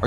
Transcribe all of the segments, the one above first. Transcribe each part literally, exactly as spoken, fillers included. are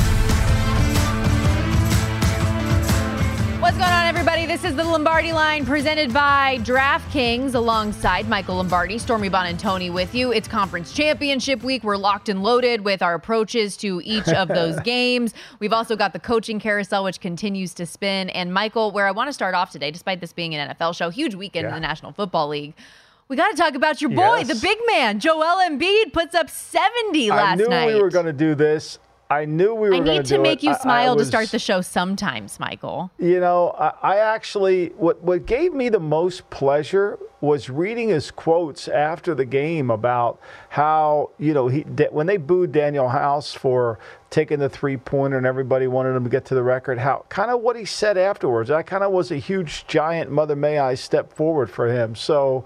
What's going on, everybody? This is the Lombardi Line presented by DraftKings alongside Michael Lombardi, Stormy Buonantony with you. It's Conference Championship Week. We're locked and loaded with our approaches to each of those games. We've also got the coaching carousel, which continues to spin. And Michael, where I want to start off today, despite this being an N F L show, huge weekend yeah. in the National Football League. We got to talk about your boy, yes. the big man, Joel Embiid, puts up seventy last night. I knew night. we were going to do this. I knew we were going to do it. I need to make you smile to start the show sometimes, Michael. You know, I, I actually, what, what gave me the most pleasure was reading his quotes after the game about how, you know, he when they booed Daniel House for taking the three-pointer and everybody wanted him to get to the record, how kind of what he said afterwards. That kind of was a huge, giant Mother May I step forward for him. So,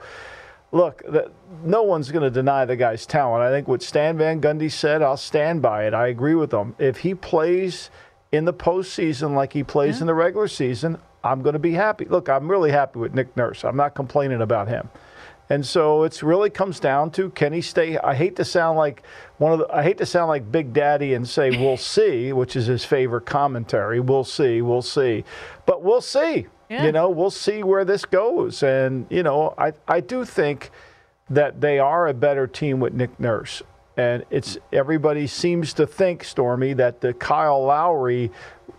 look, the, no one's going to deny the guy's talent. I think what Stan Van Gundy said, I'll stand by it. I agree with him. If he plays in the postseason like he plays yeah. in the regular season, I'm going to be happy. Look, I'm really happy with Nick Nurse. I'm not complaining about him. And so it really comes down to, can he stay? I hate to sound like one of the, I hate to sound like Big Daddy and say we'll see, which is his favorite commentary. We'll see, we'll see, but we'll see. Yeah. You know, we'll see where this goes. And, you know, I, I do think that they are a better team with Nick Nurse. And it's everybody seems to think, Stormy, that the Kyle Lowry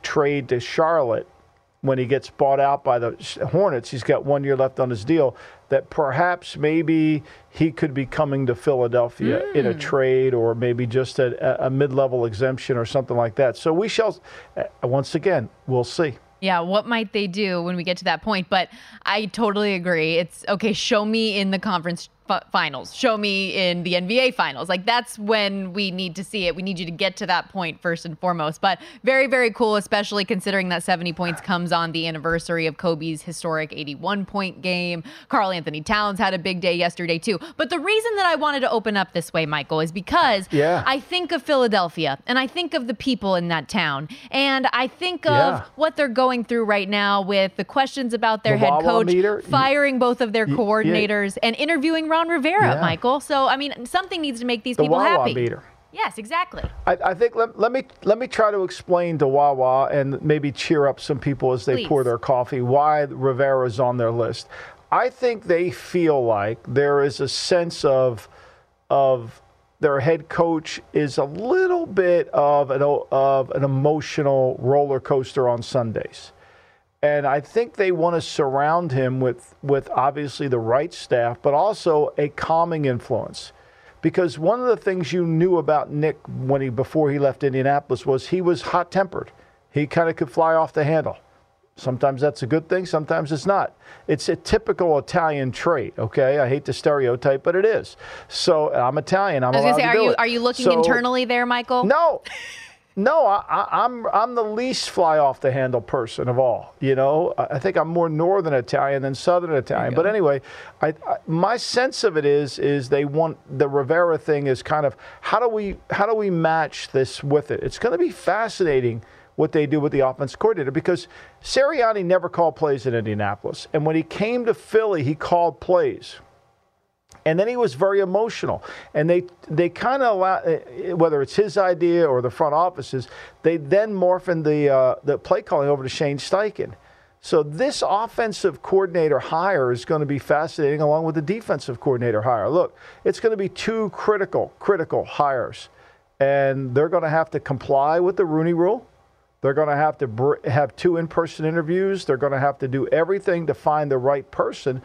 trade to Charlotte, when he gets bought out by the Hornets, he's got one year left on his deal, that perhaps maybe he could be coming to Philadelphia mm. in a trade or maybe just a, a mid-level exemption or something like that. So we shall, once again, we'll see. Yeah, what might they do when we get to that point? But I totally agree. It's, okay, show me in the conference f- finals. Show me in the N B A finals. Like, that's when we need to see it. We need you to get to that point first and foremost. But very, very cool, especially considering that seventy points comes on the anniversary of Kobe's historic eighty-one-point game. Karl Anthony Towns had a big day yesterday, too. But the reason that I wanted to open up this way, Michael, is because yeah. I think of Philadelphia, and I think of the people in that town, and I think of yeah. what they're going going through right now with the questions about their the head Wawa coach, meter. firing both of their y- coordinators, yeah. and interviewing Ron Rivera, yeah. Michael. So, I mean, something needs to make these the people Wawa happy. Meter. Yes, exactly. I, I think let, let me let me try to explain to Wawa and maybe cheer up some people as they Please. pour their coffee why Rivera's on their list. I think they feel like there is a sense of of their head coach is a little bit of an of an emotional roller coaster on Sundays. And I think they want to surround him with, with obviously the right staff, but also a calming influence. Because one of the things you knew about Nick when he before he left Indianapolis was he was hot-tempered. He kind of could fly off the handle. Sometimes that's a good thing, sometimes it's not. It's a typical Italian trait, okay? I hate the stereotype, but it is. So I'm Italian. I'm I was going to say, are you, are you looking so, internally there, Michael? No. No, I, I, I'm I'm the least fly off the handle person of all. You know, I think I'm more northern Italian than southern Italian. But anyway, I, I, my sense of it is is they want the Rivera thing is kind of how do we how do we match this with it? It's going to be fascinating what they do with the offensive coordinator because Sirianni never called plays in Indianapolis, and when he came to Philly, he called plays. And then he was very emotional. And they they kind of allow, whether it's his idea or the front offices, they then morphed the uh, the play calling over to Shane Steichen. So this offensive coordinator hire is going to be fascinating along with the defensive coordinator hire. Look, it's going to be two critical, critical hires. And they're going to have to comply with the Rooney Rule. They're going to have to br- have two in-person interviews. They're going to have to do everything to find the right person.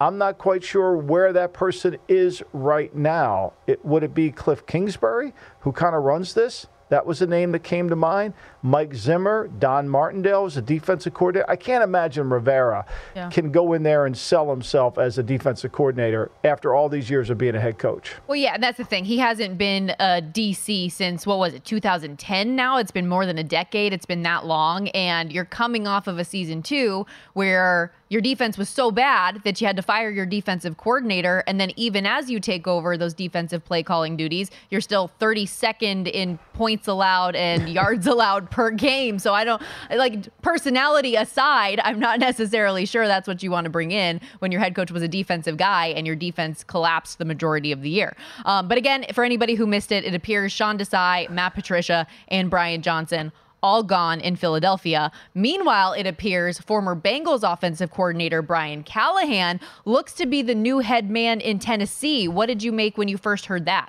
I'm not quite sure where that person is right now. It, would it be Cliff Kingsbury, who kind of runs this? That was a name that came to mind. Mike Zimmer, Don Martindale is a defensive coordinator. I can't imagine Rivera yeah. can go in there and sell himself as a defensive coordinator after all these years of being a head coach. Well, yeah, and that's the thing. He hasn't been a D C since, what was it, two thousand ten now? It's been more than a decade. It's been that long. And you're coming off of a season two where your defense was so bad that you had to fire your defensive coordinator. And then even as you take over those defensive play calling duties, you're still thirty-second in points allowed and yards allowed per game. So I don't, like, personality aside, I'm not necessarily sure that's what you want to bring in when your head coach was a defensive guy and your defense collapsed the majority of the year. Um, but again, for anybody who missed it, it appears Sean Desai, Matt Patricia, and Brian Johnson all gone in Philadelphia. Meanwhile, it appears former Bengals offensive coordinator Brian Callahan looks to be the new head man in Tennessee. What did you make when you first heard that?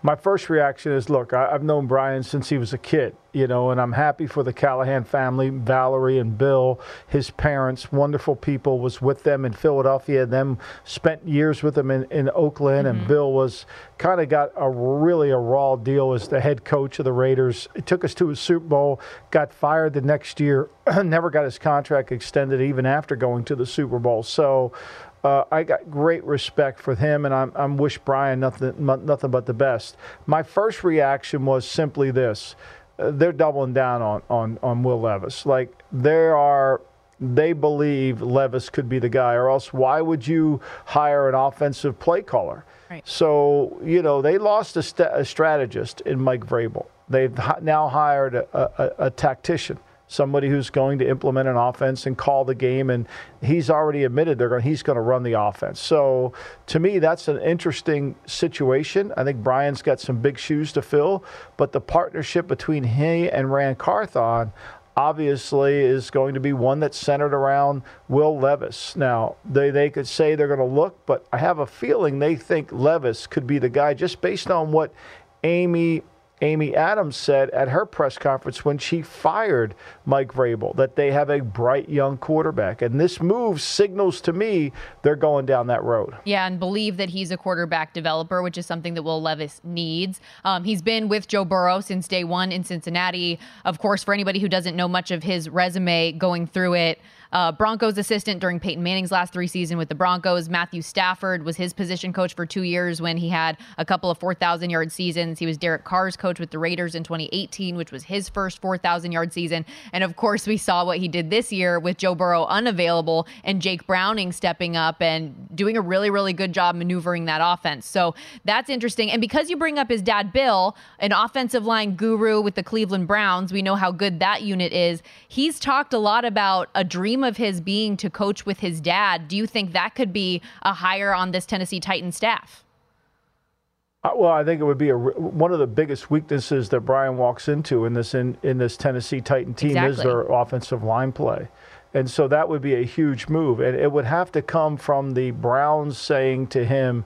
My first reaction is, look, I've known Brian since he was a kid, you know, and I'm happy for the Callahan family, Valerie and Bill, his parents, wonderful people, was with them in Philadelphia, them spent years with them in, in Oakland, mm-hmm. and Bill was kind of got a really a raw deal as the head coach of the Raiders. It took us to a Super Bowl, got fired the next year, never got his contract extended even after going to the Super Bowl. So Uh, I got great respect for him, and I'm, I'm wish Brian nothing nothing but the best. My first reaction was simply this: uh, they're doubling down on, on on Will Levis. Like there are, they believe Levis could be the guy, or else why would you hire an offensive play caller? Right. So you know they lost a, st- a strategist in Mike Vrabel. They've h- now hired a, a, a tactician. Somebody who's going to implement an offense and call the game, and he's already admitted they're going, he's going to run the offense. So, to me, that's an interesting situation. I think Brian's got some big shoes to fill, but the partnership between he and Rand Carthon obviously is going to be one that's centered around Will Levis. Now, they, they could say they're going to look, but I have a feeling they think Levis could be the guy just based on what Amy... Amy Adams said at her press conference when she fired Mike Vrabel that they have a bright young quarterback. And this move signals to me they're going down that road. Yeah, and believe that he's a quarterback developer, which is something that Will Levis needs. Um, he's been with Joe Burrow since day one in Cincinnati. Of course, for anybody who doesn't know much of his resume going through it, Uh, Broncos assistant during Peyton Manning's last three seasons with the Broncos. Matthew Stafford was his position coach for two years when he had a couple of four thousand yard seasons. He was Derek Carr's coach with the Raiders in twenty eighteen, which was his first four thousand yard season. And of course, we saw what he did this year with Joe Burrow unavailable and Jake Browning stepping up and doing a really, really good job maneuvering that offense. So that's interesting. And because you bring up his dad, Bill, an offensive line guru with the Cleveland Browns, we know how good that unit is. He's talked a lot about a dream of his being to coach with his dad. Do you think that could be a hire on this Tennessee Titans staff? Uh, well, I think it would be a, one of the biggest weaknesses that Brian walks into in this in, in this Tennessee Titan team exactly. is their offensive line play. And so that would be a huge move. And it would have to come from the Browns saying to him,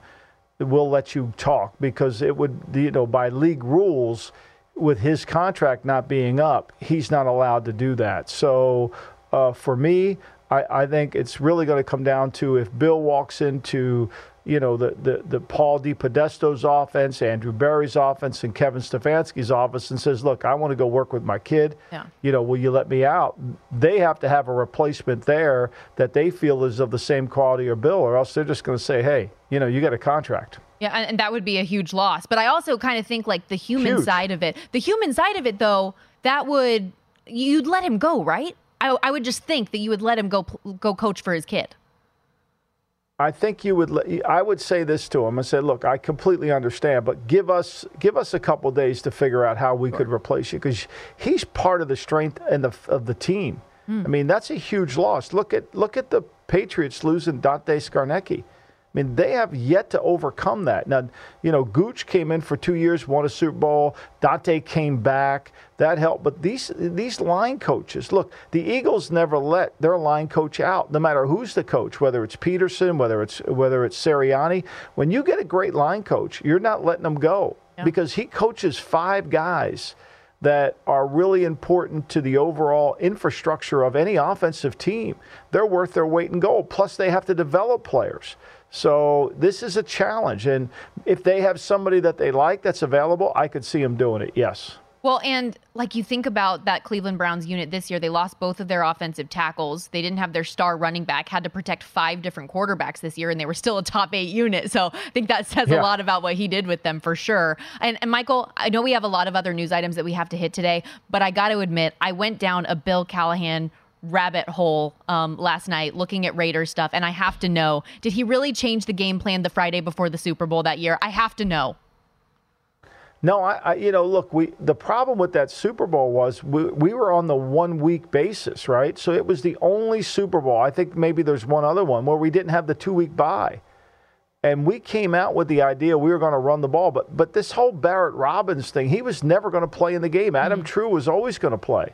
we'll let you talk, because it would, you know, by league rules, with his contract not being up, he's not allowed to do that. So Uh, for me, I, I think it's really going to come down to if Bill walks into you know, the, the, the Paul DePodesto's offense, Andrew Berry's offense, and Kevin Stefanski's office and says, look, I want to go work with my kid. Yeah. You know, will you let me out? They have to have a replacement there that they feel is of the same quality or Bill, or else they're just going to say, hey, you know, you got a contract. Yeah, and that would be a huge loss. But I also kind of think, like, the human huge. side of it. The human side of it, though, that would, you'd let him go, right? I, I would just think that you would let him go go coach for his kid. I think you would. I would say this to him and say, "Look, I completely understand, but give us give us a couple of days to figure out how we sure. could replace you, because he's part of the strength and the of the team. Mm. I mean, that's a huge loss. Look at look at the Patriots losing Dante Scarnecchi. I mean, they have yet to overcome that. Now, you know, Gooch came in for two years, won a Super Bowl. Dante came back. That helped. But these these line coaches, look, the Eagles never let their line coach out, no matter who's the coach, whether it's Peterson, whether it's whether it's Sirianni. When you get a great line coach, you're not letting them go yeah. because he coaches five guys that are really important to the overall infrastructure of any offensive team. They're worth their weight in gold. Plus, they have to develop players. So this is a challenge, and if they have somebody that they like that's available, I could see them doing it, yes. Well, and like you think about that Cleveland Browns unit this year, they lost both of their offensive tackles. They didn't have their star running back, had to protect five different quarterbacks this year, and they were still a top eight unit. So I think that says yeah. a lot about what he did with them for sure. And, and Michael, I know we have a lot of other news items that we have to hit today, but I got to admit, I went down a Bill Callahan rabbit hole um, last night looking at Raiders stuff, and I have to know, did he really change the game plan the Friday before the Super Bowl that year? I have to know. No, I, I you know, look, we the problem with that Super Bowl was we, we were on the one-week basis, right? So it was the only Super Bowl, I think maybe there's one other one, where we didn't have the two-week bye. And we came out with the idea we were going to run the ball, but but this whole Barrett Robbins thing, he was never going to play in the game. Adam mm-hmm. True was always going to play.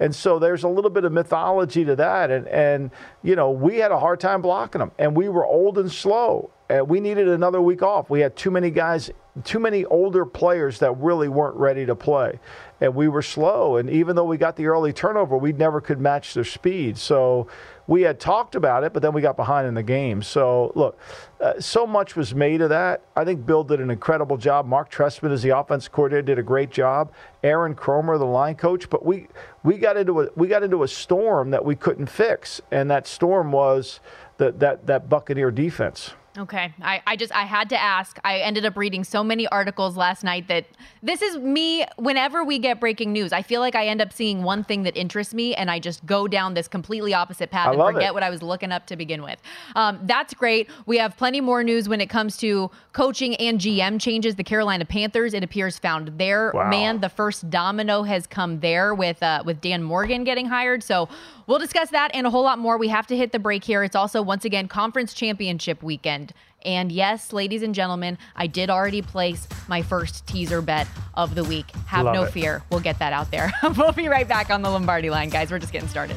And so there's a little bit of mythology to that. And, and, you know, we had a hard time blocking them. And we were old and slow. And we needed another week off. We had too many guys, too many older players that really weren't ready to play. And we were slow. And even though we got the early turnover, we never could match their speed. So we had talked about it, but then we got behind in the game. So, look, uh, so much was made of that. I think Bill did an incredible job. Mark Trestman as the offensive coordinator did a great job. Aaron Cromer, the line coach. But we, we, got into a, we got into a storm that we couldn't fix, and that storm was the, that, that Buccaneer defense. Okay. I, I just, I had to ask. I ended up reading so many articles last night that this is me. Whenever we get breaking news, I feel like I end up seeing one thing that interests me and I just go down this completely opposite path and forget it. What I was looking up to begin with. Um, that's great. We have plenty more news when it comes to coaching and G M changes. The Carolina Panthers, it appears, found their wow. man. The first domino has come there with, uh, with Dan Morgan getting hired. So we'll discuss that and a whole lot more. We have to hit the break here. It's also, once again, conference championship weekend. And yes, ladies and gentlemen, I did already place my first teaser bet of the week. Have Love no it. fear. We'll get that out there. We'll be right back on the Lombardi Line, guys. We're just getting started.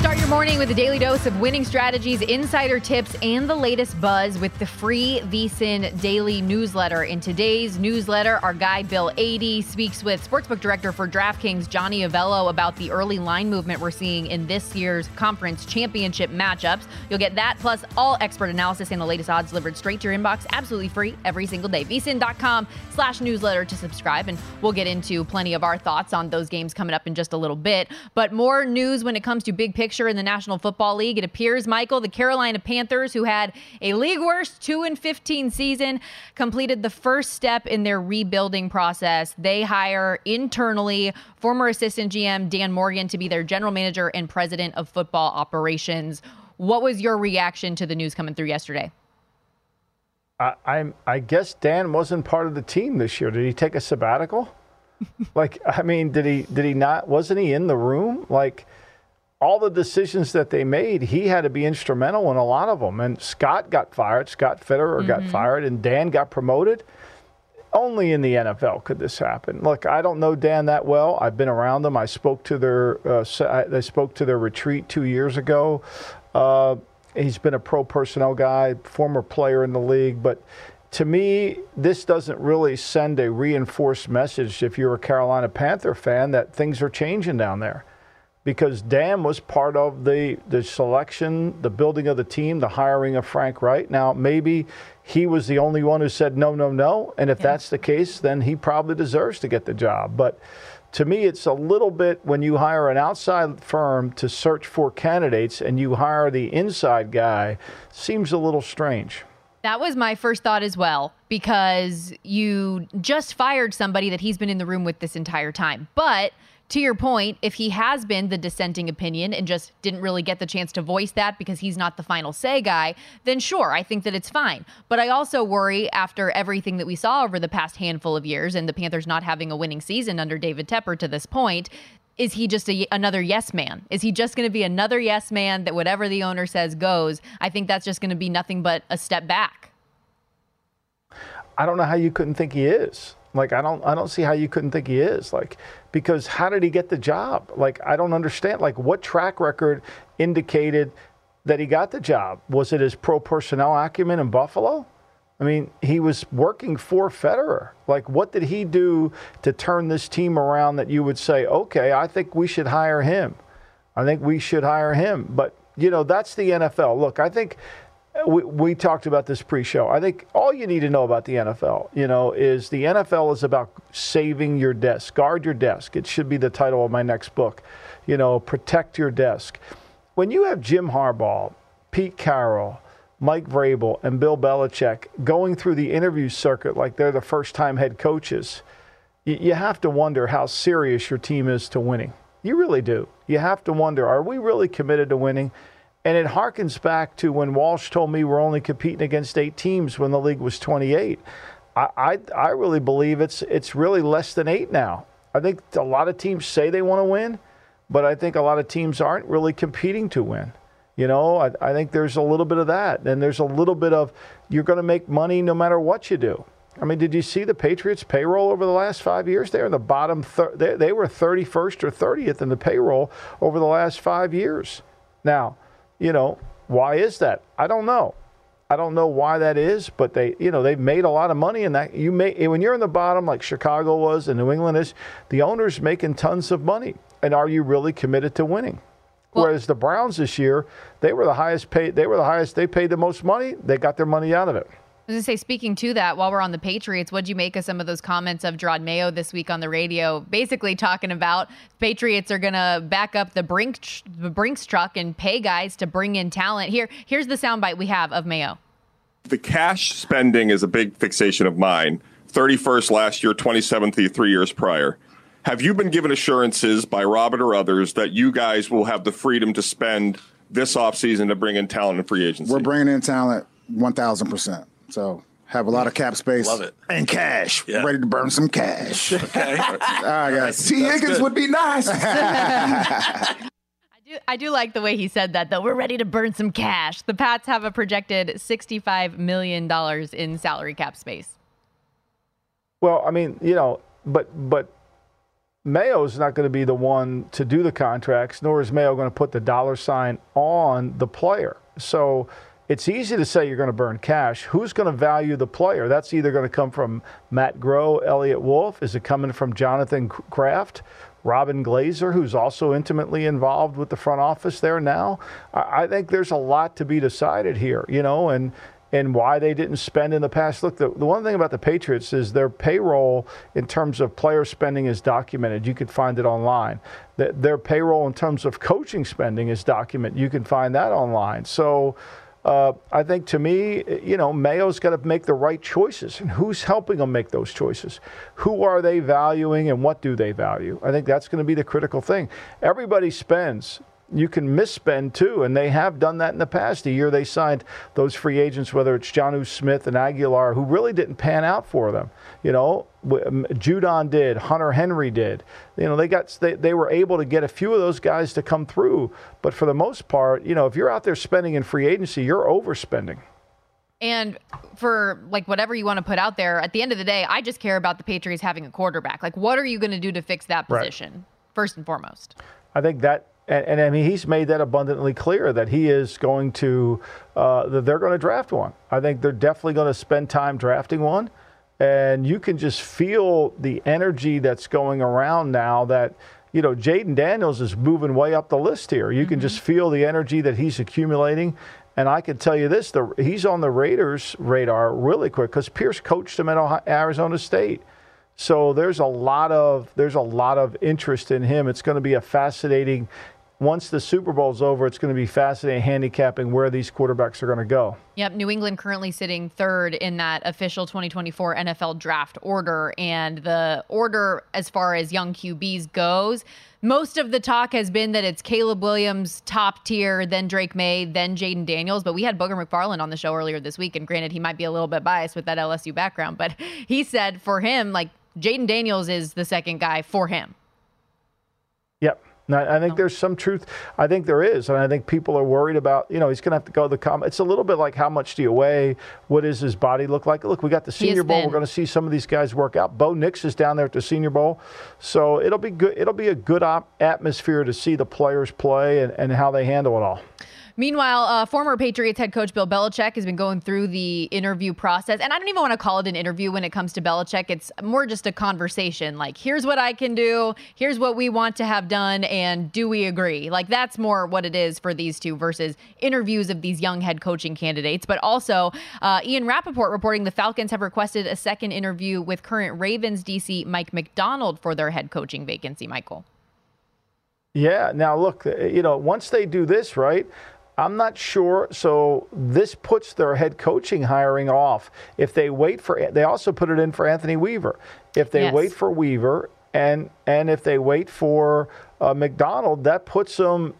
Start your morning with a daily dose of winning strategies, insider tips, and the latest buzz with the free VSiN daily newsletter. In today's newsletter, our guy Bill Adie speaks with sportsbook director for DraftKings, Johnny Avello, about the early line movement we're seeing in this year's conference championship matchups. You'll get that plus all expert analysis and the latest odds delivered straight to your inbox, absolutely free every single day. VSiN.com slash newsletter to subscribe, and we'll get into plenty of our thoughts on those games coming up in just a little bit. But more news when it comes to big picture in the National Football League. It appears, Michael, the Carolina Panthers, who had a league-worst two and fifteen season, completed the first step in their rebuilding process. They hire internally former assistant G M Dan Morgan to be their general manager and president of football operations. What was your reaction to the news coming through yesterday? I, I'm, I guess Dan wasn't part of the team this year. Did he take a sabbatical? like, I mean, did he? Did he not? Wasn't he in the room? Like, all the decisions that they made, he had to be instrumental in a lot of them. And Scott got fired. Scott Fitterer mm-hmm. got fired, and Dan got promoted. Only in the N F L could this happen. Look, I don't know Dan that well. I've been around them. I spoke to their uh, I spoke to their retreat two years ago. Uh, he's been a pro personnel guy, former player in the league. But to me, this doesn't really send a reinforced message, if you're a Carolina Panther fan, that things are changing down there. Because Dan was part of the, the selection, the building of the team, the hiring of Frank Wright. Now, maybe he was the only one who said no, no, no. And if yeah. that's the case, then he probably deserves to get the job. But to me, it's a little bit when you hire an outside firm to search for candidates and you hire the inside guy, seems a little strange. That was my first thought as well, because you just fired somebody that he's been in the room with this entire time. But to your point, if he has been the dissenting opinion and just didn't really get the chance to voice that because he's not the final say guy, then sure, I think that it's fine. But I also worry, after everything that we saw over the past handful of years and the Panthers not having a winning season under David Tepper to this point, is he just a, another yes man? Is he just going to be another yes man that whatever the owner says goes? I think that's just going to be nothing but a step back. I don't know how you couldn't think he is. Like, I don't I don't see how you couldn't think he is. Like, because how did he get the job? Like, I don't understand. Like, what track record indicated that he got the job? Was it his pro personnel acumen in Buffalo? I mean, he was working for Federer. Like, what did he do to turn this team around that you would say, okay, I think we should hire him. I think we should hire him. But, you know, that's the N F L. Look, I think We, we talked about this pre-show. I think all you need to know about the N F L, you know, is the N F L is about saving your desk. Guard your desk. It should be the title of my next book. You know, protect your desk. When you have Jim Harbaugh, Pete Carroll, Mike Vrabel, and Bill Belichick going through the interview circuit like they're the first-time head coaches, you, you have to wonder how serious your team is to winning. You really do. You have to wonder, are we really committed to winning? And it harkens back to when Walsh told me we're only competing against eight teams when the league was twenty-eight. I, I I really believe it's it's really less than eight now. I think a lot of teams say they want to win, but I think a lot of teams aren't really competing to win. You know, I, I think there's a little bit of that, and there's a little bit of you're going to make money no matter what you do. I mean, did you see the Patriots' payroll over the last five years? They're in the bottom thir- – they, they were thirty-first or thirtieth in the payroll over the last five years. Now, you know, why is that? I don't know. I don't know why that is, but they, you know, they've made a lot of money in that. You may, when you're in the bottom like Chicago was and New England is, the owner's making tons of money. And are you really committed to winning? Well, whereas the Browns this year, they were the highest paid. They were the highest. They paid the most money. They got their money out of it. I was going to say, speaking to that, while we're on the Patriots, what did you make of some of those comments of Gerard Mayo this week on the radio, basically talking about Patriots are going to back up the, brink tr- the Brinks truck and pay guys to bring in talent? Here, here's the soundbite we have of Mayo. The cash spending is a big fixation of mine. thirty-first last year, twenty-seventh the three years prior. Have you been given assurances by Robert or others that you guys will have the freedom to spend this offseason to bring in talent in free agency? We're bringing in talent one thousand percent. So have a lot of cap space. Love it. And cash. Yeah. Ready to burn some cash. Okay. All right, guys. T. Higgins would be nice. I do I do like the way he said that, though. We're ready to burn some cash. The Pats have a projected sixty-five million dollars in salary cap space. Well, I mean, you know, but but Mayo's not going to be the one to do the contracts, nor is Mayo going to put the dollar sign on the player. So it's easy to say you're going to burn cash. Who's going to value the player? That's either going to come from Matt Groh, Elliot Wolf. Is it coming from Jonathan Kraft, Robin Glaser, who's also intimately involved with the front office there now? I think there's a lot to be decided here, you know, and and why they didn't spend in the past. Look, the, the one thing about the Patriots is their payroll in terms of player spending is documented. You can find it online. The, their payroll in terms of coaching spending is documented. You can find that online. So Uh, I think, to me, you know, Mayo's got to make the right choices. And who's helping them make those choices? Who are they valuing and what do they value? I think that's going to be the critical thing. Everybody spends. You can misspend, too, and they have done that in the past. The year they signed those free agents, whether it's Jonnu Smith and Aguilar, who really didn't pan out for them. You know, Judon did, Hunter Henry did. You know, they got they, they were able to get a few of those guys to come through. But for the most part, you know, if you're out there spending in free agency, you're overspending. And for, like, whatever you want to put out there, at the end of the day, I just care about the Patriots having a quarterback. Like, what are you going to do to fix that position, right, first and foremost? I think that... And, and I mean, he's made that abundantly clear that he is going to, uh, that they're going to draft one. I think they're definitely going to spend time drafting one. And you can just feel the energy that's going around now that, you know, Jaden Daniels is moving way up the list here. You mm-hmm. can just feel the energy that he's accumulating. And I can tell you this, the, he's on the Raiders' radar really quick because Pierce coached him at Ohio, Arizona State. So there's a lot of there's a lot of interest in him. It's going to be a fascinating Once the Super Bowl's over, it's going to be fascinating handicapping where these quarterbacks are going to go. Yep, New England currently sitting third in that official twenty twenty-four N F L draft order. And the order as far as young Q Bs goes, most of the talk has been that it's Caleb Williams top tier, then Drake May, then Jaden Daniels. But we had Booger McFarland on the show earlier this week. And granted, he might be a little bit biased with that L S U background. But he said for him, like, Jaden Daniels is the second guy for him. Yep. I think there's some truth. I think there is. And I think people are worried about, you know, he's going to have to go to the com. It's a little bit like how much do you weigh? What does his body look like? Look, we got the Senior Bowl. Been. We're going to see some of these guys work out. Bo Nix is down there at the Senior Bowl. So it'll be good. It'll be a good op- atmosphere to see the players play and, and how they handle it all. Meanwhile, uh, former Patriots head coach Bill Belichick has been going through the interview process. And I don't even want to call it an interview when it comes to Belichick. It's more just a conversation. Like, here's what I can do. Here's what we want to have done. And do we agree? Like, that's more what it is for these two versus interviews of these young head coaching candidates. But also, uh, Ian Rappaport reporting the Falcons have requested a second interview with current Ravens D C Mike McDonald for their head coaching vacancy, Michael. Yeah. Now, look, you know, once they do this, right, I'm not sure. So this puts their head coaching hiring off. If they wait for, they also put it in for Anthony Weaver. If they yes. wait for Weaver and and if they wait for uh, McDonald, that puts them.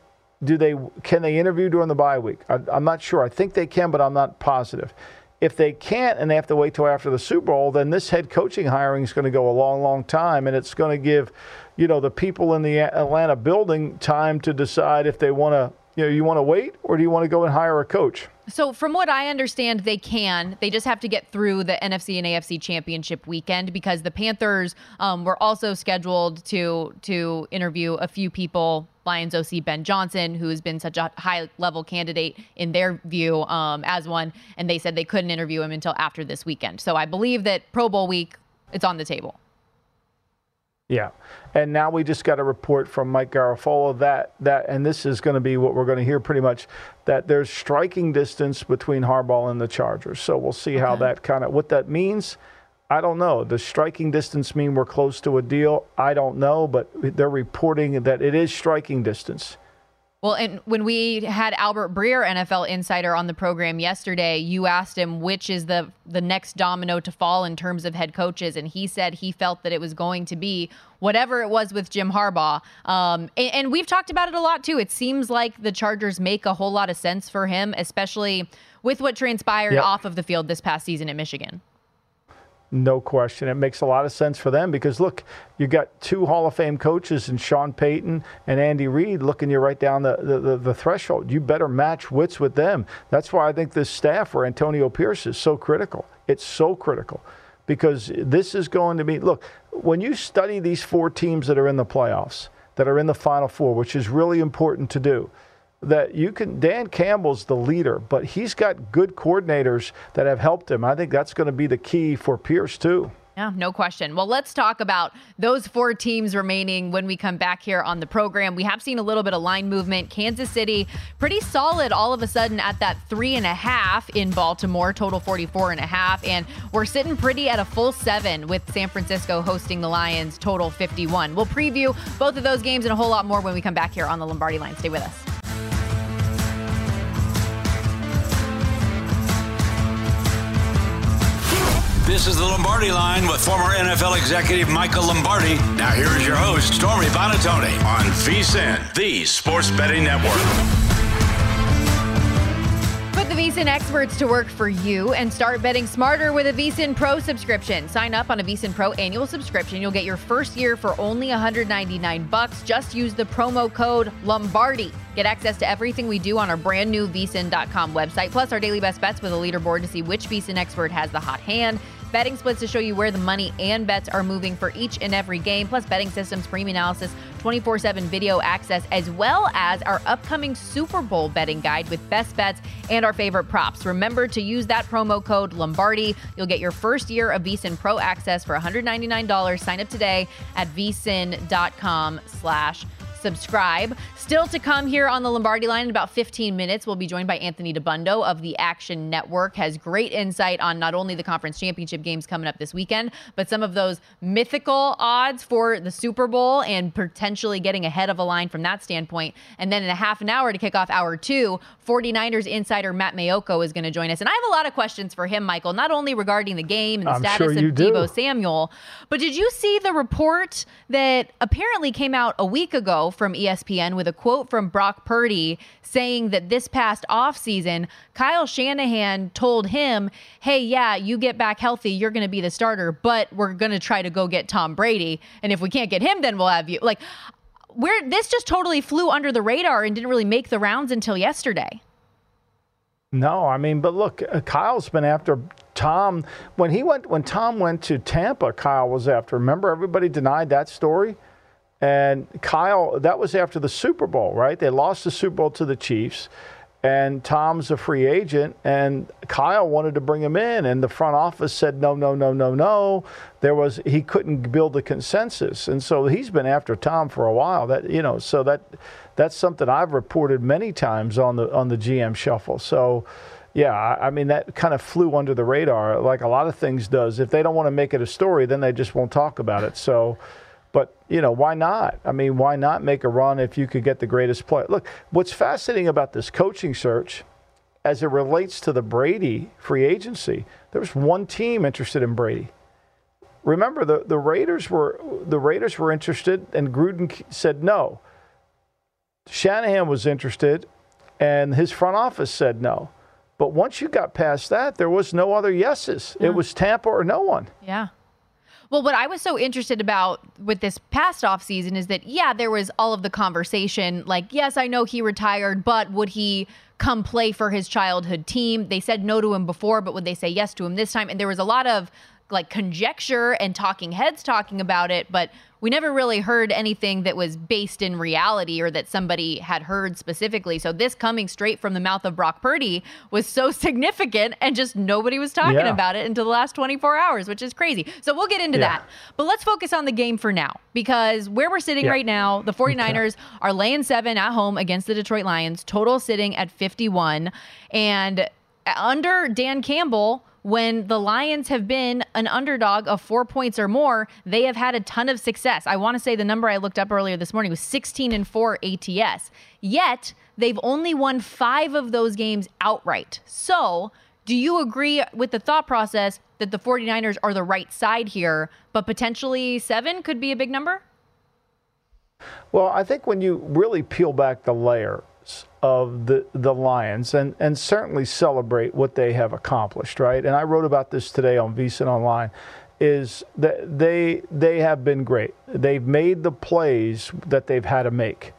Do they can they interview during the bye week? I, I'm not sure. I think they can, but I'm not positive. If they can't and they have to wait till after the Super Bowl, then this head coaching hiring is going to go a long, long time, and it's going to give, you know, the people in the Atlanta building time to decide if they want to, you know, you want to wait or do you want to go and hire a coach? So from what I understand, they can. They just have to get through the N F C and A F C championship weekend, because the Panthers um, were also scheduled to to interview a few people. Lions O C Ben Johnson, who has been such a high-level candidate in their view um, as one, and they said they couldn't interview him until after this weekend. So I believe that Pro Bowl week, it's on the table. Yeah, and now we just got a report from Mike Garafolo that, that and this is going to be what we're going to hear pretty much, that there's striking distance between Harbaugh and the Chargers. So we'll see okay. how that kind of, what that means, I don't know. Does striking distance mean we're close to a deal? I don't know, but they're reporting that it is striking distance. Well, and when we had Albert Breer, N F L insider, on the program yesterday, you asked him which is the, the next domino to fall in terms of head coaches, and he said he felt that it was going to be whatever it was with Jim Harbaugh. Um, and, and we've talked about it a lot, too. It seems like the Chargers make a whole lot of sense for him, especially with what transpired yep. off of the field this past season at Michigan. No question. It makes a lot of sense for them because, look, you got two Hall of Fame coaches in Sean Payton and Andy Reid looking you right down the, the, the threshold. You better match wits with them. That's why I think this staff for Antonio Pierce is so critical. It's so critical because this is going to be – look, when you study these four teams that are in the playoffs, that are in the Final Four, which is really important to do, that you can, Dan Campbell's the leader, but he's got good coordinators that have helped him. I think that's going to be the key for Pierce, too. Yeah, no question. Well, let's talk about those four teams remaining when we come back here on the program. We have seen a little bit of line movement. Kansas City, pretty solid all of a sudden at that three and a half in Baltimore, total forty-four and a half. And we're sitting pretty at a full seven with San Francisco hosting the Lions, total fifty-one. We'll preview both of those games and a whole lot more when we come back here on the Lombardi Line. Stay with us. This is the Lombardi Line with former N F L executive Michael Lombardi. Now here is your host, Stormy Buonantony, on VSiN, the Sports Betting Network. The VSiN experts to work for you and start betting smarter with a VSiN Pro subscription. Sign up on a VSiN Pro annual subscription. You'll get your first year for only one hundred ninety-nine bucks. Just use the promo code Lombardi. Get access to everything we do on our brand new V S I N dot com website, plus our daily best bets with a leaderboard to see which VSiN expert has the hot hand. Betting splits to show you where the money and bets are moving for each and every game, plus betting systems, premium analysis, twenty-four seven video access, as well as our upcoming Super Bowl betting guide with best bets and our favorite props. Remember to use that promo code Lombardi. You'll get your first year of VSiN Pro access for one hundred ninety-nine dollars. Sign up today at vsin.com slash subscribe. Still to come here on the Lombardi Line in about fifteen minutes, we'll be joined by Anthony DiBundo of the Action Network. Has great insight on not only the conference championship games coming up this weekend, but some of those mythical odds for the Super Bowl and potentially getting ahead of a line from that standpoint. And then in a half an hour to kick off hour two, forty-niners insider Matt Maiocco is going to join us. And I have a lot of questions for him, Michael, not only regarding the game and the I'm status sure of do. Deebo Samuel, but did you see the report that apparently came out a week ago from E S P N with a quote from Brock Purdy saying that this past offseason, Kyle Shanahan told him, hey, yeah, you get back healthy, you're going to be the starter, but we're going to try to go get Tom Brady. And if we can't get him, then we'll have you. Like, we're, this just totally flew under the radar and didn't really make the rounds until yesterday. No, I mean, but look, Kyle's been after Tom. When he went, when Tom went to Tampa, Kyle was after. Remember, everybody denied that story? And Kyle, that was after the Super Bowl, right? They lost the Super Bowl to the Chiefs, and Tom's a free agent, and Kyle wanted to bring him in, and the front office said no, no, no, no, no. There was he couldn't build a consensus, and so he's been after Tom for a while. That you know, so that that's something I've reported many times on the on the G M shuffle. So. Yeah, I mean, that kind of flew under the radar, like a lot of things does. If they don't want to make it a story, then they just won't talk about it. So. But, you know, why not? I mean, why not make a run if you could get the greatest player? Look, what's fascinating about this coaching search as it relates to the Brady free agency, there was one team interested in Brady. Remember, the, the Raiders were the Raiders were interested, and Gruden said no. Shanahan was interested, and his front office said no. But once you got past that, there was no other yeses. Yeah. It was Tampa or no one. Yeah. Well, what I was so interested about with this past offseason is that, yeah, there was all of the conversation. Like, yes, I know he retired, but would he come play for his childhood team? They said no to him before, but would they say yes to him this time? And there was a lot of, like, conjecture and talking heads talking about it, but we never really heard anything that was based in reality or that somebody had heard specifically. So this coming straight from the mouth of Brock Purdy was so significant, and just nobody was talking yeah. about it until the last twenty-four hours, which is crazy. So we'll get into yeah. that. But let's focus on the game for now, because where we're sitting yeah. right now, the 49ers yeah. are laying seven at home against the Detroit Lions, total sitting at fifty-one. And under Dan Campbell, when the Lions have been an underdog of four points or more, they have had a ton of success. I want to say the number I looked up earlier this morning was sixteen and four A T S. Yet, they've only won five of those games outright. So, do you agree with the thought process that the 49ers are the right side here, but potentially seven could be a big number? Well, I think when you really peel back the layer of the, the Lions and, and certainly celebrate what they have accomplished, right? And I wrote about this today on VSiN Online, is that they they have been great. They've made the plays that they've had to make.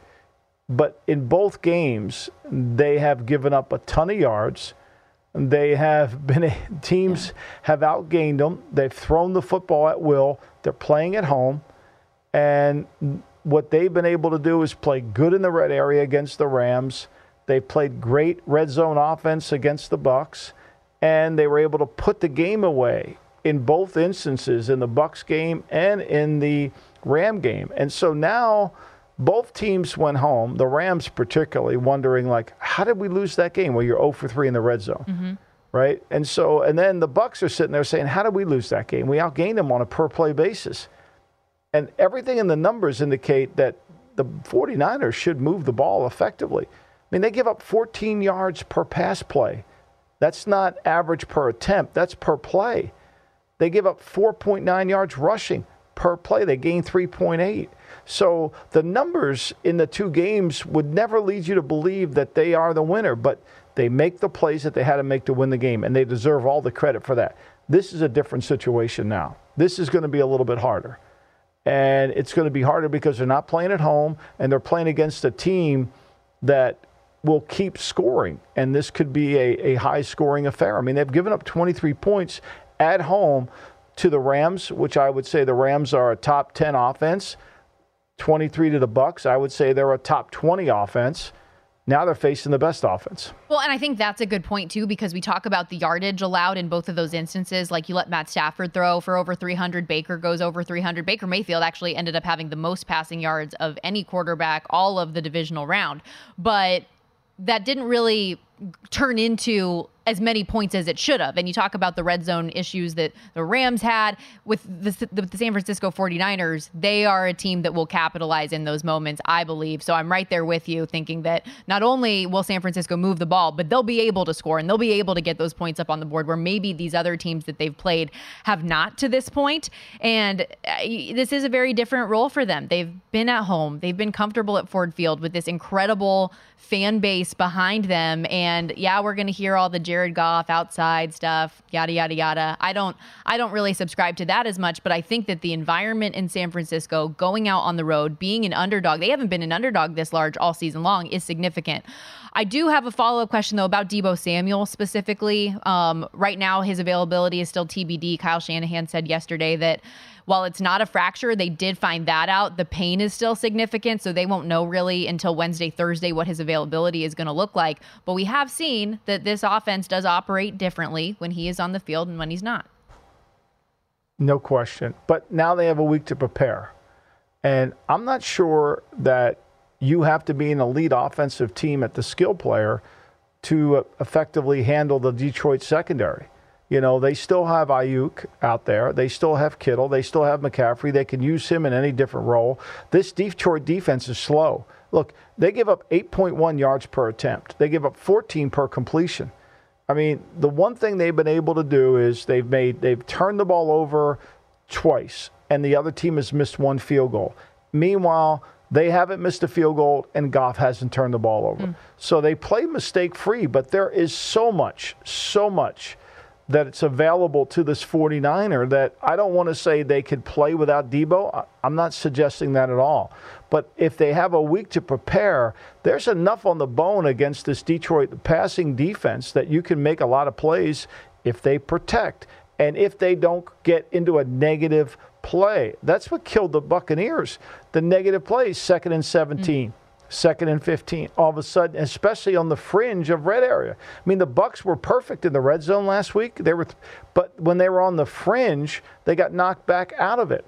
But in both games, they have given up a ton of yards. They have been, teams have outgained them. They've thrown the football at will. They're playing at home. And what they've been able to do is play good in the red area against the Rams. They played great red zone offense against the Bucs, and they were able to put the game away in both instances, in the Bucs game and in the Ram game. And so now both teams went home, the Rams particularly, wondering, like, how did we lose that game? Well, you're oh for three in the red zone, mm-hmm. right? And so, and then the Bucs are sitting there saying, how did we lose that game? We outgained them on a per-play basis. And everything in the numbers indicate that the 49ers should move the ball effectively. I mean, they give up fourteen yards per pass play. That's not average per attempt. That's per play. They give up four point nine yards rushing per play. They gain three point eight. So the numbers in the two games would never lead you to believe that they are the winner, but they make the plays that they had to make to win the game, and they deserve all the credit for that. This is a different situation now. This is going to be a little bit harder. And it's going to be harder because they're not playing at home, and they're playing against a team that will keep scoring. And this could be a, a high-scoring affair. I mean, they've given up twenty-three points at home to the Rams, which I would say the Rams are a top ten offense. twenty-three to the Bucs, I would say they're a top twenty offense. Now they're facing the best offense. Well, and I think that's a good point, too, because we talk about the yardage allowed in both of those instances. Like, you let Matt Stafford throw for over three hundred. Baker goes over three hundred. Baker Mayfield actually ended up having the most passing yards of any quarterback all of the divisional round. But that didn't really turn into as many points as it should have. And you talk about the red zone issues that the Rams had with the, the, the San Francisco 49ers. They are a team that will capitalize in those moments, I believe. So I'm right there with you, thinking that not only will San Francisco move the ball, but they'll be able to score and they'll be able to get those points up on the board where maybe these other teams that they've played have not to this point. And this is a very different role for them. They've been at home. They've been comfortable at Ford Field with this incredible fan base behind them. And yeah, we're going to hear all the Jared Goff outside stuff, yada, yada, yada. I don't I don't really subscribe to that as much, but I think that the environment in San Francisco, going out on the road, being an underdog, they haven't been an underdog this large all season long, is significant. I do have a follow-up question, though, about Deebo Samuel specifically. Um, right now, his availability is still T B D. Kyle Shanahan said yesterday that while it's not a fracture, they did find that out. The pain is still significant, so they won't know really until Wednesday, Thursday, what his availability is going to look like. But we have seen that this offense does operate differently when he is on the field and when he's not. No question. But now they have a week to prepare. And I'm not sure that you have to be an elite offensive team at the skill player to effectively handle the Detroit secondary. You know, they still have Ayuk out there. They still have Kittle. They still have McCaffrey. They can use him in any different role. This Detroit defense is slow. Look, they give up eight point one yards per attempt. They give up fourteen per completion. I mean, the one thing they've been able to do is they've made they've turned the ball over twice, and the other team has missed one field goal. Meanwhile, They haven't missed a field goal, and Goff hasn't turned the ball over. Mm. So they play mistake-free, but there is so much, so much that it's available to this 49er that I don't want to say they could play without Debo. I'm not suggesting that at all. But if they have a week to prepare, there's enough on the bone against this Detroit passing defense that you can make a lot of plays if they protect and if they don't get into a negative play. That's what killed the Buccaneers. The negative plays, second and seventeen, mm-hmm. second and fifteen, all of a sudden, especially on the fringe of red area. I mean, the Bucs were perfect in the red zone last week. They were, but when they were on the fringe, they got knocked back out of it.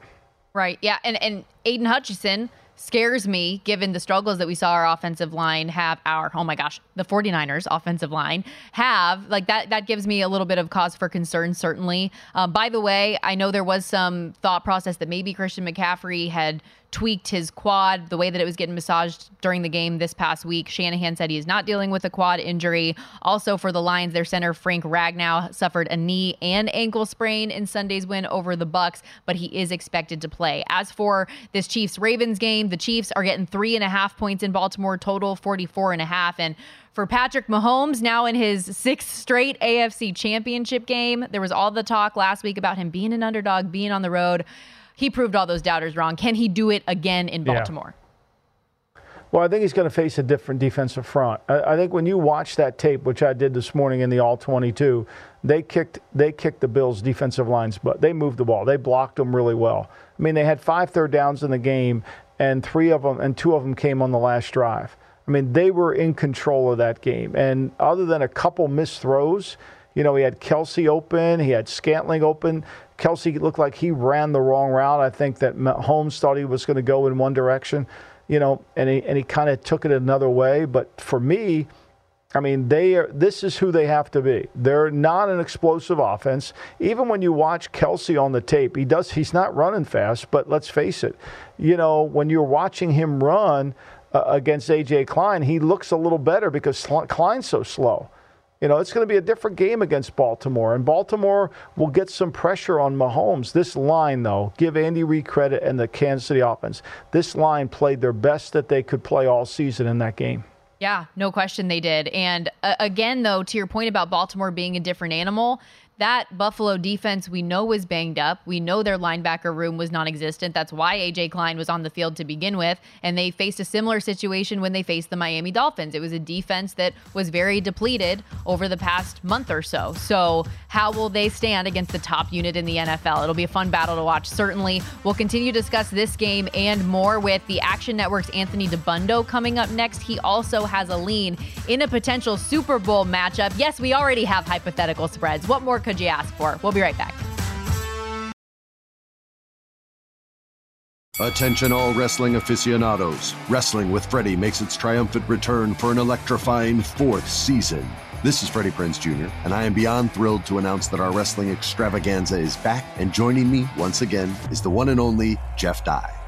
Right, yeah, and, and Aiden Hutchinson scares me given the struggles that we saw our offensive line have, our, oh my gosh, the 49ers offensive line have. Like that, that gives me a little bit of cause for concern, certainly. Um, by the way, I know there was some thought process that maybe Christian McCaffrey had tweaked his quad, the way that it was getting massaged during the game this past week. Shanahan said he is not dealing with a quad injury. Also for the Lions, their center Frank Ragnow suffered a knee and ankle sprain in Sunday's win over the Bucs, but he is expected to play. As for this Chiefs-Ravens game, the Chiefs are getting three and a half points in Baltimore, total forty-four and a half. And for Patrick Mahomes, now in his sixth straight A F C Championship game, there was all the talk last week about him being an underdog, being on the road. He proved all those doubters wrong. Can he do it again in Baltimore? Yeah. Well, I think he's going to face a different defensive front. I, I think when you watch that tape, which I did this morning in the All twenty-two, they kicked they kicked the Bills' defensive line's butt. They moved the ball. They blocked them really well. I mean, they had five third downs in the game, and three of them and two of them came on the last drive. I mean, they were in control of that game. And other than a couple missed throws, you know, he had Kelsey open, he had Scantling open. Kelsey looked like he ran the wrong route. I think that Mahomes thought he was going to go in one direction, you know, and he and he kind of took it another way. But for me, I mean, they are. This is who they have to be. They're not an explosive offense. Even when you watch Kelsey on the tape, he does. He's not running fast. But let's face it, you know, when you're watching him run uh, against A J Klein, he looks a little better because Klein's so slow. You know, it's going to be a different game against Baltimore, and Baltimore will get some pressure on Mahomes. This line, though, give Andy Reid credit and the Kansas City offense. This line played their best that they could play all season in that game. Yeah, no question they did. And uh, again, though, to your point about Baltimore being a different animal, that Buffalo defense we know was banged up. We know their linebacker room was non-existent. That's why A J. Klein was on the field to begin with. And they faced a similar situation when they faced the Miami Dolphins. It was a defense that was very depleted over the past month or so. So how will they stand against the top unit in the N F L? It'll be a fun battle to watch, certainly. We'll continue to discuss this game and more with the Action Network's Anthony DeBundo coming up next. He also has a lean in a potential Super Bowl matchup. Yes, we already have hypothetical spreads. What more could you ask for? We'll be right back. Attention all wrestling aficionados. Wrestling with Freddie makes its triumphant return for an electrifying fourth season. This is Freddie Prinze Junior, and I am beyond thrilled to announce that our wrestling extravaganza is back, and joining me once again is the one and only Jeff Dye.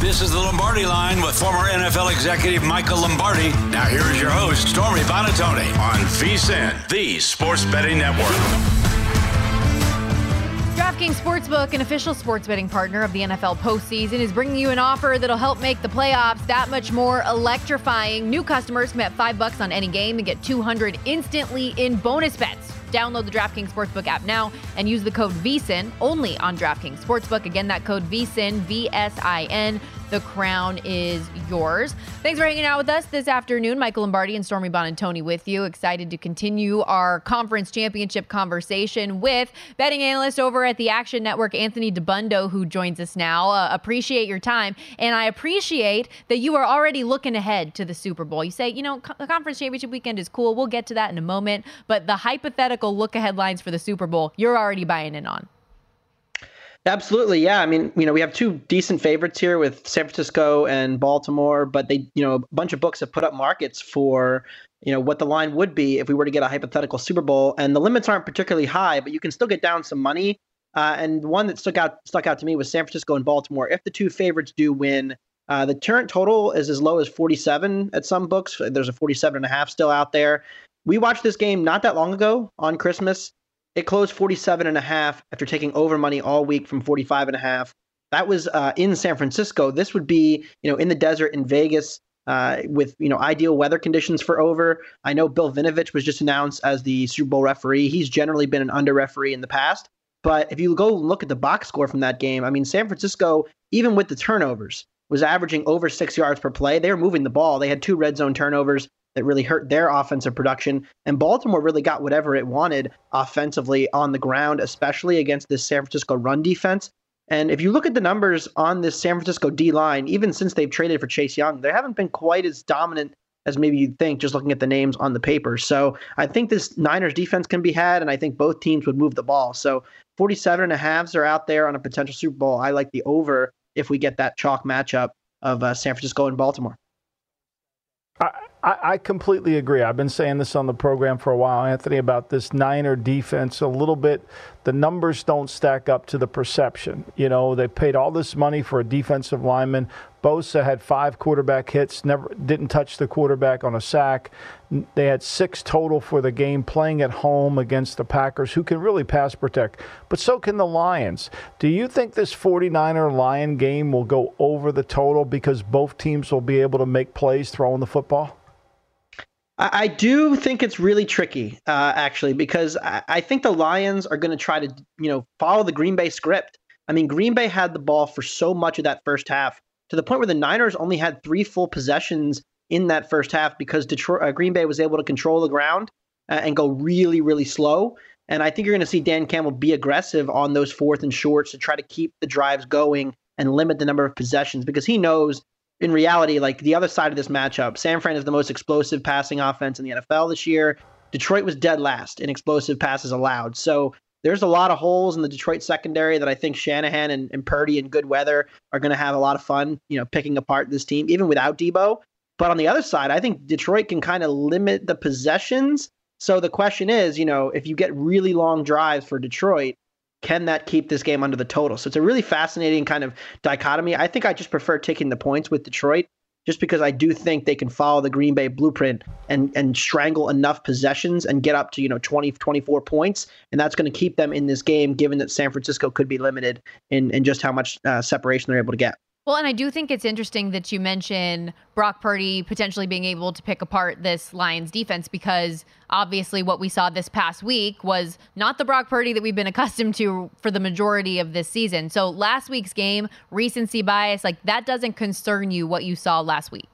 This is the Lombardi Line with former N F L executive Michael Lombardi. Now here is your host, Stormy Buonantony, on VSiN, the Sports Betting Network. DraftKings Sportsbook, an official sports betting partner of the N F L postseason, is bringing you an offer that'll help make the playoffs that much more electrifying. New customers can bet five bucks on any game and get two hundred dollars instantly in bonus bets. Download the DraftKings Sportsbook app now and use the code VSiN only on DraftKings Sportsbook. Again, that code VSiN, V S I N. The crown is yours. Thanks for hanging out with us this afternoon. Michael Lombardi and Stormy Buonantony with you. Excited to continue our conference championship conversation with betting analyst over at the Action Network, Anthony DiBundo, who joins us now. Uh, appreciate your time. And I appreciate that you are already looking ahead to the Super Bowl. You say, you know, co- conference championship weekend is cool. We'll get to that in a moment. But the hypothetical look-ahead lines for the Super Bowl, you're already buying in on. Absolutely. Yeah. I mean, you know, we have two decent favorites here with San Francisco and Baltimore, but they, you know, a bunch of books have put up markets for, you know, what the line would be if we were to get a hypothetical Super Bowl. And the limits aren't particularly high, but you can still get down some money. Uh, and one that stuck out stuck out to me was San Francisco and Baltimore. If the two favorites do win, uh, the current total is as low as forty-seven at some books. There's a forty-seven and a half still out there. We watched this game not that long ago on Christmas. It closed forty-seven and a half after taking over money all week from forty-five and a half. That was uh, in San Francisco. This would be, you know, in the desert in Vegas uh, with, you know, ideal weather conditions for over. I know Bill Vinovich was just announced as the Super Bowl referee. He's generally been an under referee in the past. But if you go look at the box score from that game, I mean, San Francisco, even with the turnovers, was averaging over six yards per play. They were moving the ball. They had two red zone turnovers that really hurt their offensive production. And Baltimore really got whatever it wanted offensively on the ground, especially against this San Francisco run defense. And if you look at the numbers on this San Francisco D-line, even since they've traded for Chase Young, they haven't been quite as dominant as maybe you'd think just looking at the names on the paper. So I think this Niners defense can be had, and I think both teams would move the ball. So forty-seven and a halves are out there on a potential Super Bowl. I like the over if we get that chalk matchup of uh, San Francisco and Baltimore. I, I completely agree. I've been saying this on the program for a while, Anthony, about this Niner defense a little bit. The numbers don't stack up to the perception. You know, they paid all this money for a defensive lineman. Bosa had five quarterback hits, never didn't touch the quarterback on a sack. They had six total for the game, playing at home against the Packers, who can really pass protect. But so can the Lions. Do you think this forty-niner Lion game will go over the total because both teams will be able to make plays throwing the football? I do think it's really tricky, uh, actually, because I, I think the Lions are going to try to, you know, follow the Green Bay script. I mean, Green Bay had the ball for so much of that first half to the point where the Niners only had three full possessions in that first half because Detroit, uh, Green Bay was able to control the ground uh, and go really, really slow. And I think you're going to see Dan Campbell be aggressive on those fourth and shorts to try to keep the drives going and limit the number of possessions because he knows in reality, like the other side of this matchup, San Fran is the most explosive passing offense in the N F L this year. Detroit was dead last in explosive passes allowed. So there's a lot of holes in the Detroit secondary that I think Shanahan and, and Purdy in good weather are going to have a lot of fun, you know, picking apart this team, even without Debo. But on the other side, I think Detroit can kind of limit the possessions. So the question is, you know, if you get really long drives for Detroit, can that keep this game under the total? So it's a really fascinating kind of dichotomy. I think I just prefer taking the points with Detroit just because I do think they can follow the Green Bay blueprint and and strangle enough possessions and get up to, you know, twenty, twenty-four points. And that's going to keep them in this game, given that San Francisco could be limited in, in just how much uh, separation they're able to get. Well, and I do think it's interesting that you mention Brock Purdy potentially being able to pick apart this Lions defense, because obviously what we saw this past week was not the Brock Purdy that we've been accustomed to for the majority of this season. So last week's game, recency bias, like that doesn't concern you, what you saw last week?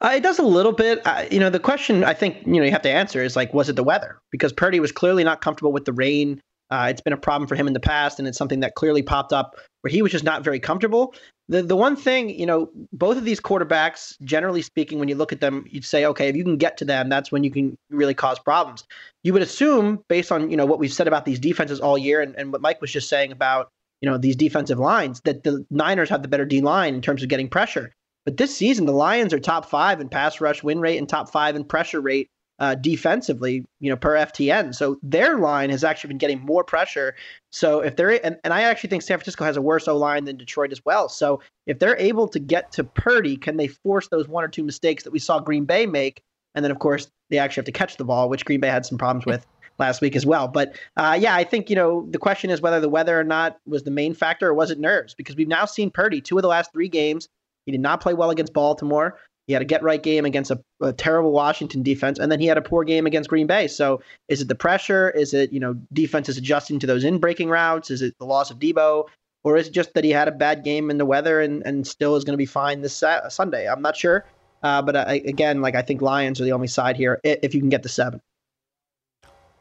Uh, it does a little bit. Uh, you know, the question I think, you know, you have to answer is like, was it the weather? Because Purdy was clearly not comfortable with the rain. Uh, it's been a problem for him in the past, and it's something that clearly popped up where he was just not very comfortable. The the one thing, you know, both of these quarterbacks, generally speaking, when you look at them, you'd say, okay, if you can get to them, that's when you can really cause problems. You would assume, based on, you know, what we've said about these defenses all year and, and what Mike was just saying about, you know, these defensive lines, that the Niners have the better D-line in terms of getting pressure. But this season, the Lions are top five in pass rush win rate and top five in pressure rate. Uh, defensively, you know, per F T N. So their line has actually been getting more pressure. So if they're, and, and I actually think San Francisco has a worse O-line than Detroit as well. So if they're able to get to Purdy, can they force those one or two mistakes that we saw Green Bay make? And then, of course, they actually have to catch the ball, which Green Bay had some problems with last week as well. But uh, yeah, I think, you know, the question is whether the weather or not was the main factor, or was it nerves? Because we've now seen Purdy two of the last three games. He did not play well against Baltimore. He had a get-right game against a, a terrible Washington defense, and then he had a poor game against Green Bay. So is it the pressure? Is it, you know, defenses adjusting to those in-breaking routes? Is it the loss of Debo? Or is it just that he had a bad game in the weather and, and still is going to be fine this uh, Sunday? I'm not sure. Uh, but I, again, like I think Lions are the only side here if you can get the seven.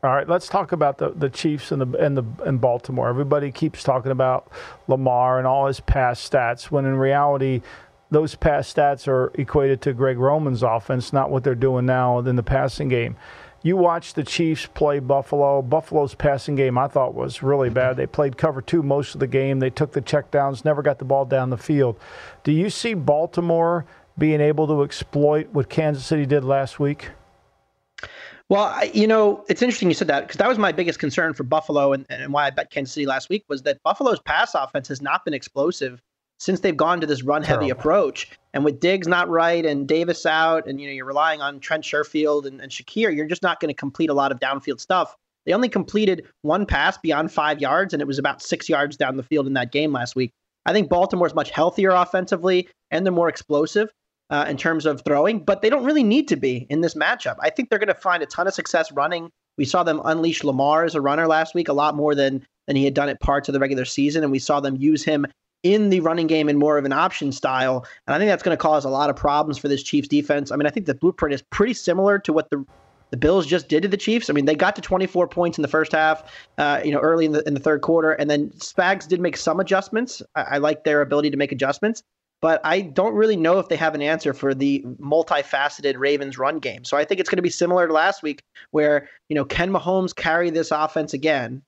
All right, let's talk about the, the Chiefs and the and the and Baltimore. Everybody keeps talking about Lamar and all his past stats, when in reality – those past stats are equated to Greg Roman's offense, not what they're doing now in the passing game. You watch the Chiefs play Buffalo. Buffalo's passing game, I thought, was really bad. They played cover two most of the game. They took the checkdowns, never got the ball down the field. Do you see Baltimore being able to exploit what Kansas City did last week? Well, I, you know, it's interesting you said that, because that was my biggest concern for Buffalo and, and why I bet Kansas City last week, was that Buffalo's pass offense has not been explosive since they've gone to this run-heavy approach. And with Diggs not right and Davis out, and you know, you're relying on Trent Sherfield and, and Shakir, you're just not going to complete a lot of downfield stuff. They only completed one pass beyond five yards, and it was about six yards down the field in that game last week. I think Baltimore's much healthier offensively, and they're more explosive uh, in terms of throwing, but they don't really need to be in this matchup. I think they're going to find a ton of success running. We saw them unleash Lamar as a runner last week a lot more than, than he had done at parts of the regular season, and we saw them use him in the running game in more of an option style. And I think that's going to cause a lot of problems for this Chiefs defense. I mean, I think the blueprint is pretty similar to what the the Bills just did to the Chiefs. I mean, they got to twenty-four points in the first half, uh, you know, early in the in the third quarter. And then Spags did make some adjustments. I, I like their ability to make adjustments. But I don't really know if they have an answer for the multifaceted Ravens run game. So I think it's going to be similar to last week where, you know, can Mahomes carry this offense again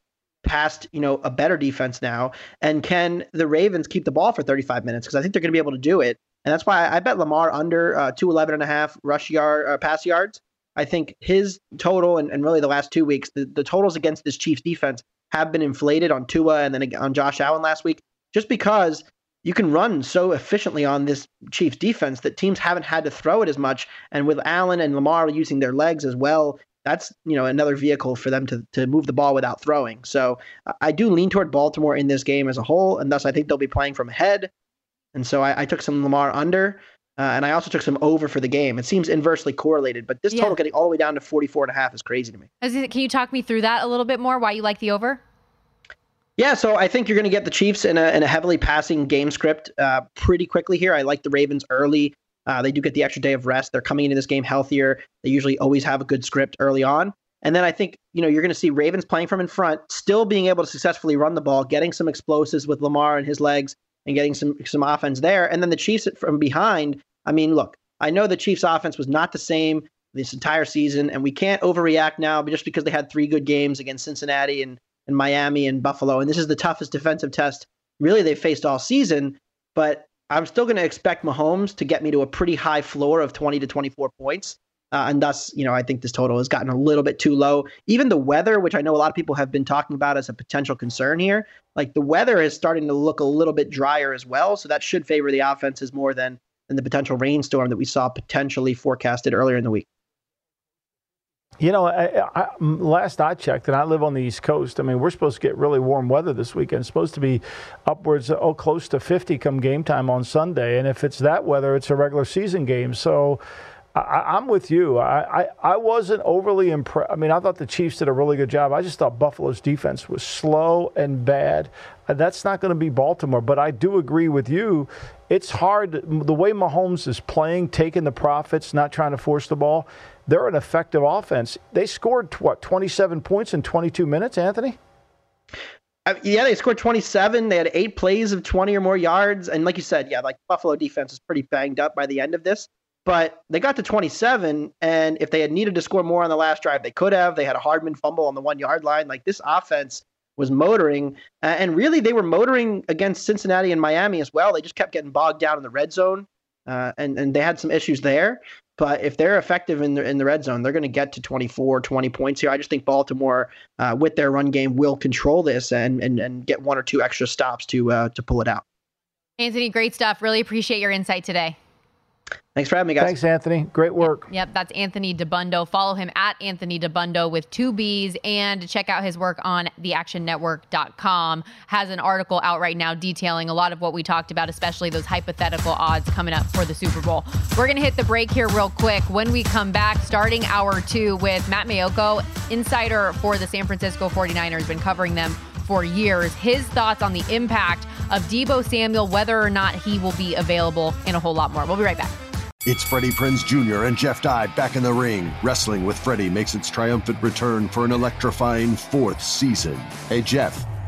past, you know, a better defense now? And can the Ravens keep the ball for thirty-five minutes? Because I think they're going to be able to do it. And that's why I bet Lamar under uh, two eleven and a half rush yard, uh, pass yards. I think his total and, and really the last two weeks, the, the totals against this Chiefs defense have been inflated on Tua and then on Josh Allen last week, just because you can run so efficiently on this Chiefs defense that teams haven't had to throw it as much. And with Allen and Lamar using their legs as well, that's, you know, another vehicle for them to, to move the ball without throwing. So I do lean toward Baltimore in this game as a whole, and thus I think they'll be playing from ahead. And so I, I took some Lamar under, uh, and I also took some over for the game. It seems inversely correlated, but this yeah. total getting all the way down to forty-four and a half is crazy to me. Can you talk me through that a little bit more, why you like the over? Yeah, so I think you're going to get the Chiefs in a, in a heavily passing game script uh, pretty quickly here. I like the Ravens early. Uh, they do get the extra day of rest. They're coming into this game healthier. They usually always have a good script early on. And then I think, you know, you're going to see Ravens playing from in front, still being able to successfully run the ball, getting some explosives with Lamar and his legs and getting some some offense there. And then the Chiefs from behind. I mean, look, I know the Chiefs offense was not the same this entire season, and we can't overreact now just because they had three good games against Cincinnati and, and Miami and Buffalo. And this is the toughest defensive test really they've faced all season. But I'm still going to expect Mahomes to get me to a pretty high floor of twenty to twenty-four points. Uh, and thus, you know, I think this total has gotten a little bit too low. Even the weather, which I know a lot of people have been talking about as a potential concern here, like the weather is starting to look a little bit drier as well. So that should favor the offenses more than, than the potential rainstorm that we saw potentially forecasted earlier in the week. You know, I, I, last I checked, and I live on the East Coast, I mean, we're supposed to get really warm weather this weekend. It's supposed to be upwards, oh, close to fifty come game time on Sunday. And if it's that weather, it's a regular season game. So I, I'm with you. I, I, I wasn't overly impressed. I mean, I thought the Chiefs did a really good job. I just thought Buffalo's defense was slow and bad. That's not going to be Baltimore. But I do agree with you. It's hard. The way Mahomes is playing, taking the profits, not trying to force the ball, they're an effective offense. They scored, what, twenty-seven points in twenty-two minutes, Anthony? Uh, yeah, they scored twenty-seven. They had eight plays of twenty or more yards. And like you said, yeah, like Buffalo defense was pretty banged up by the end of this. But they got to twenty-seven, and if they had needed to score more on the last drive, they could have. They had a Hardman fumble on the one-yard line. Like, this offense was motoring. Uh, and really, they were motoring against Cincinnati and Miami as well. They just kept getting bogged down in the red zone, uh, and, and they had some issues there. But if they're effective in the in the red zone, they're going to get to twenty-four, twenty points here. I just think Baltimore, uh, with their run game, will control this and and and get one or two extra stops to uh, to pull it out. Anthony, great stuff. Really appreciate your insight today. Thanks for having me, guys. Thanks, Anthony. Great work. Yep, yep, that's Anthony DiBundo. Follow him at Anthony DiBundo with two B's, and check out his work on the action network dot com. Has an article out right now detailing a lot of what we talked about, especially those hypothetical odds coming up for the Super Bowl. We're going to hit the break here real quick. When we come back, starting hour two with Matt Maiocco, insider for the San Francisco forty-niners, been covering them for years. His thoughts on the impact of Deebo Samuel, whether or not he will be available, and a whole lot more. We'll be right back. It's Freddie Prinze Junior and Jeff Dye back in the ring. Wrestling with Freddie makes its triumphant return for an electrifying fourth season. Hey, Jeff,